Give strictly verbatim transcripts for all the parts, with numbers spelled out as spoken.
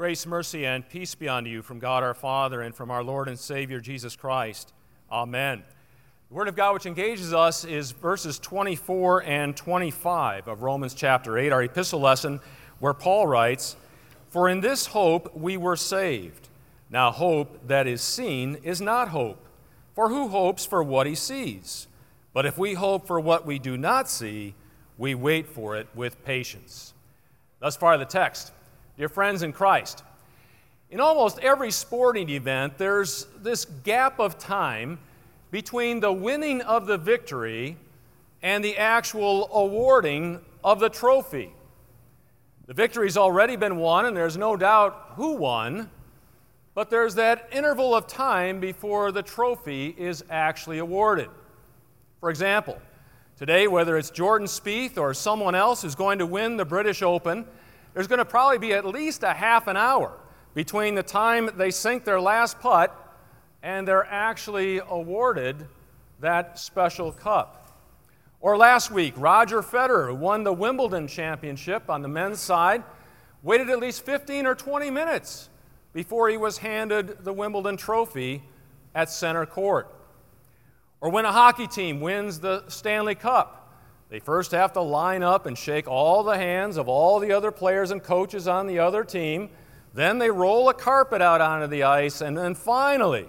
Grace, mercy, and peace be unto you from God our Father and from our Lord and Savior Jesus Christ. Amen. The Word of God which engages us is verses twenty-four and twenty-five of Romans chapter eight, our epistle lesson, where Paul writes, "For in this hope we were saved. Now hope that is seen is not hope. For who hopes for what he sees? But if we hope for what we do not see, we wait for it with patience." Thus far the text. Dear friends in Christ, in almost every sporting event, there's this gap of time between the winning of the victory and the actual awarding of the trophy. The victory's already been won, and there's no doubt who won, but there's that interval of time before the trophy is actually awarded. For example, today, whether it's Jordan Spieth or someone else who's going to win the British Open, there's going to probably be at least a half an hour between the time they sink their last putt and they're actually awarded that special cup. Or last week, Roger Federer, who won the Wimbledon championship on the men's side, waited at least fifteen or twenty minutes before he was handed the Wimbledon trophy at center court. Or when a hockey team wins the Stanley Cup, they first have to line up and shake all the hands of all the other players and coaches on the other team. Then they roll a carpet out onto the ice, and then finally,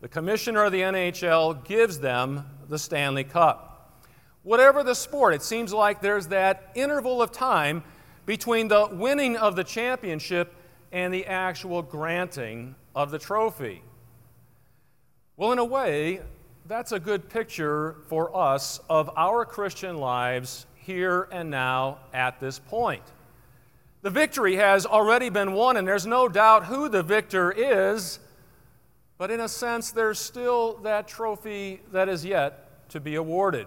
the commissioner of the N H L gives them the Stanley Cup. Whatever the sport, it seems like there's that interval of time between the winning of the championship and the actual granting of the trophy. Well, in a way, that's a good picture for us of our Christian lives here and now at this point. The victory has already been won, and there's no doubt who the victor is, but in a sense, there's still that trophy that is yet to be awarded.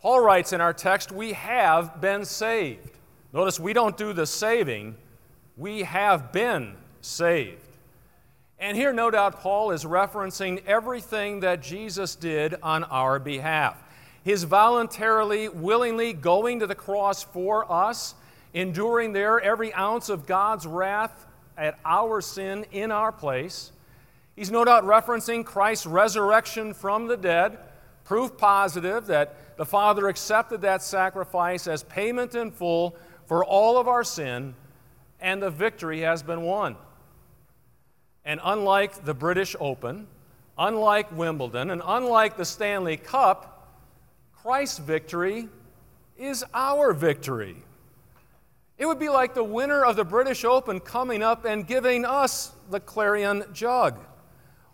Paul writes in our text, we have been saved. Notice we don't do the saving, we have been saved. And here, no doubt, Paul is referencing everything that Jesus did on our behalf. His voluntarily, willingly going to the cross for us, enduring there every ounce of God's wrath at our sin in our place. He's no doubt referencing Christ's resurrection from the dead, proof positive that the Father accepted that sacrifice as payment in full for all of our sin, and the victory has been won. And unlike the British Open, unlike Wimbledon, and unlike the Stanley Cup, Christ's victory is our victory. It would be like the winner of the British Open coming up and giving us the Clarion Jug.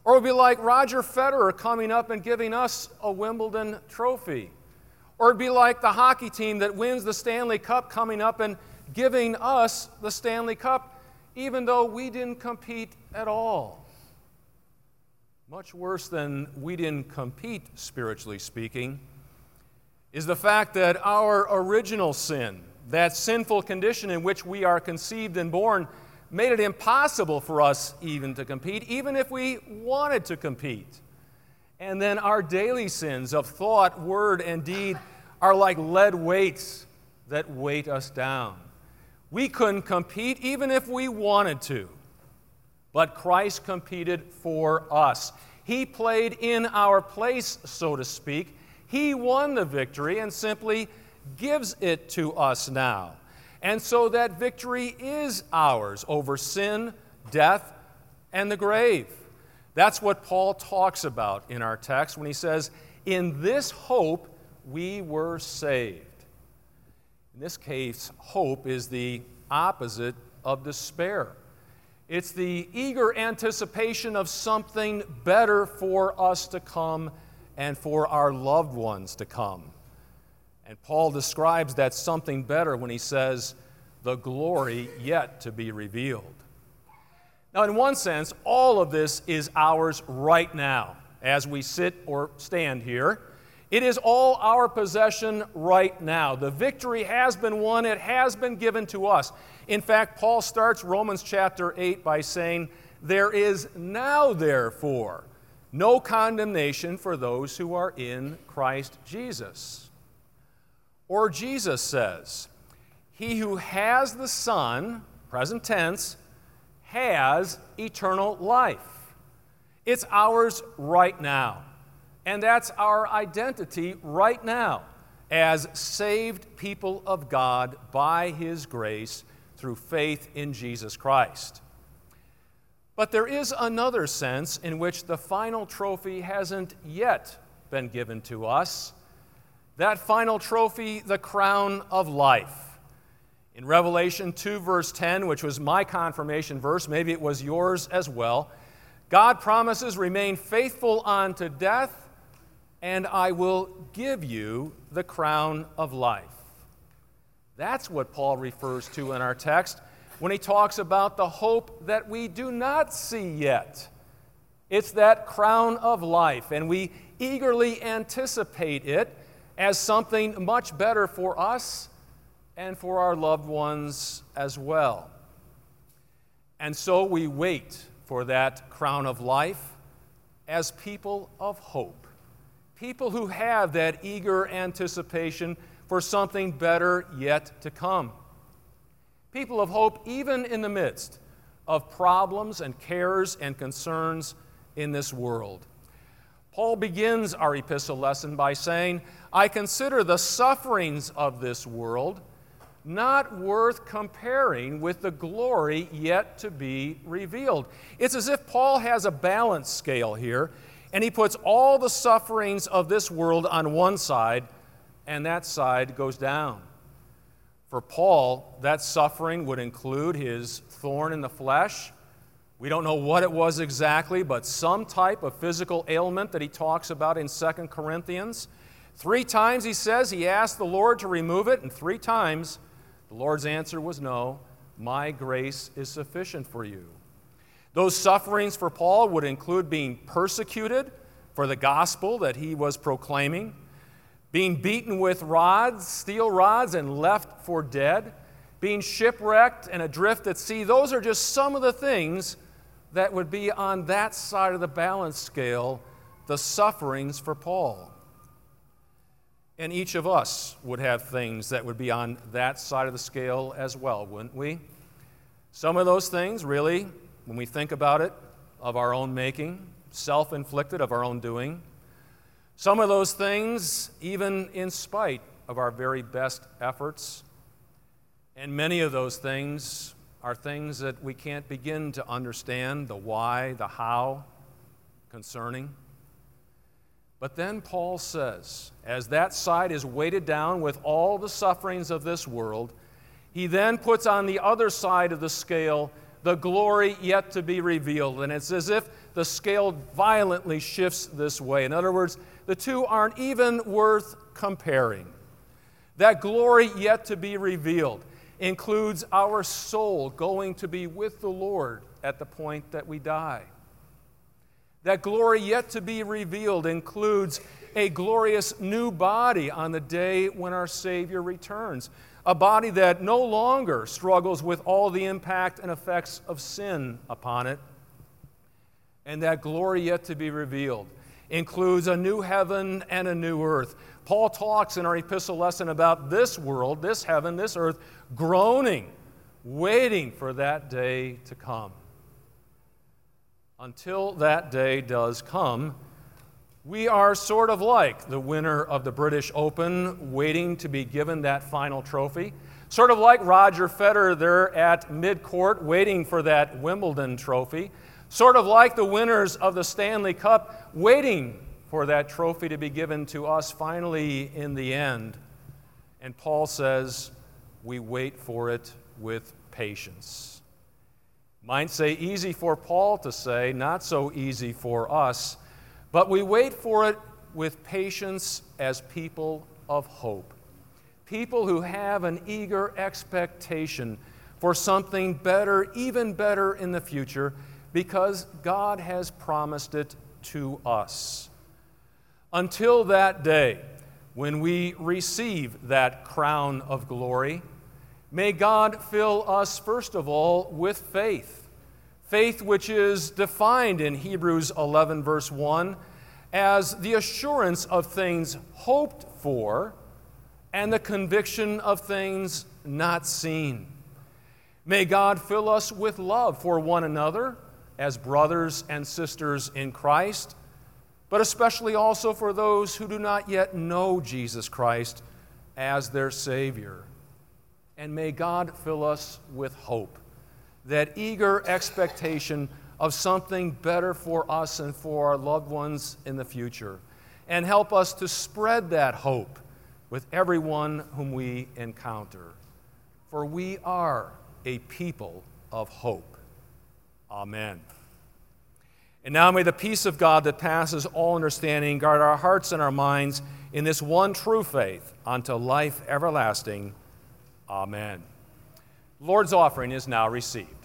Or it would be like Roger Federer coming up and giving us a Wimbledon trophy. Or it would be like the hockey team that wins the Stanley Cup coming up and giving us the Stanley Cup, even though we didn't compete at all. Much worse than we didn't compete, spiritually speaking, is the fact that our original sin, that sinful condition in which we are conceived and born, made it impossible for us even to compete, even if we wanted to compete. And then our daily sins of thought, word, and deed are like lead weights that weight us down. We couldn't compete even if we wanted to, but Christ competed for us. He played in our place, so to speak. He won the victory and simply gives it to us now. And so that victory is ours over sin, death, and the grave. That's what Paul talks about in our text when he says, "In this hope we were saved." In this case, hope is the opposite of despair. It's the eager anticipation of something better for us to come and for our loved ones to come. And Paul describes that something better when he says, "the glory yet to be revealed." Now, in one sense, all of this is ours right now as we sit or stand here. It is all our possession right now. The victory has been won. It has been given to us. In fact, Paul starts Romans chapter eight by saying, "There is now, therefore, no condemnation for those who are in Christ Jesus." Or Jesus says, "He who has the Son," present tense, has eternal life. It's ours right now. And that's our identity right now as saved people of God by His grace through faith in Jesus Christ. But there is another sense in which the final trophy hasn't yet been given to us. That final trophy, the crown of life. In Revelation two, verse ten, which was my confirmation verse, maybe it was yours as well, God promises, remain faithful unto death, and I will give you the crown of life. That's what Paul refers to in our text when he talks about the hope that we do not see yet. It's that crown of life, and we eagerly anticipate it as something much better for us and for our loved ones as well. And so we wait for that crown of life as people of hope. People who have that eager anticipation for something better yet to come. People of hope even in the midst of problems and cares and concerns in this world. Paul begins our epistle lesson by saying, I consider the sufferings of this world not worth comparing with the glory yet to be revealed. It's as if Paul has a balance scale here, and he puts all the sufferings of this world on one side, and that side goes down. For Paul, that suffering would include his thorn in the flesh. We don't know what it was exactly, but some type of physical ailment that he talks about in Second Corinthians. Three times, he says, he asked the Lord to remove it, and three times the Lord's answer was no, my grace is sufficient for you. Those sufferings for Paul would include being persecuted for the gospel that he was proclaiming, being beaten with rods, steel rods, and left for dead, being shipwrecked and adrift at sea. Those are just some of the things that would be on that side of the balance scale, the sufferings for Paul. And each of us would have things that would be on that side of the scale as well, wouldn't we? Some of those things really, when we think about it, of our own making, self-inflicted, of our own doing. Some of those things, even in spite of our very best efforts. And many of those things are things that we can't begin to understand, the why, the how, concerning. But then Paul says, as that side is weighted down with all the sufferings of this world, he then puts on the other side of the scale the glory yet to be revealed. And it's as if the scale violently shifts this way. In other words, the two aren't even worth comparing. That glory yet to be revealed includes our soul going to be with the Lord at the point that we die. That glory yet to be revealed includes a glorious new body on the day when our Savior returns. A body that no longer struggles with all the impact and effects of sin upon it. And that glory yet to be revealed includes a new heaven and a new earth. Paul talks in our epistle lesson about this world, this heaven, this earth, groaning, waiting for that day to come. Until that day does come, we are sort of like the winner of the British Open waiting to be given that final trophy. Sort of like Roger Federer there at mid-court waiting for that Wimbledon trophy. Sort of like the winners of the Stanley Cup waiting for that trophy to be given to us finally in the end. And Paul says, we wait for it with patience. Might say easy for Paul to say, not so easy for us. But we wait for it with patience as people of hope, people who have an eager expectation for something better, even better in the future, because God has promised it to us. Until that day, when we receive that crown of glory, may God fill us, first of all, with faith. Faith which is defined in Hebrews eleven, verse one, as the assurance of things hoped for and the conviction of things not seen. May God fill us with love for one another as brothers and sisters in Christ, but especially also for those who do not yet know Jesus Christ as their Savior. And may God fill us with hope, that eager expectation of something better for us and for our loved ones in the future, and help us to spread that hope with everyone whom we encounter. For we are a people of hope. Amen. And now may the peace of God that passes all understanding guard our hearts and our minds in this one true faith unto life everlasting. Amen. Lord's offering is now received.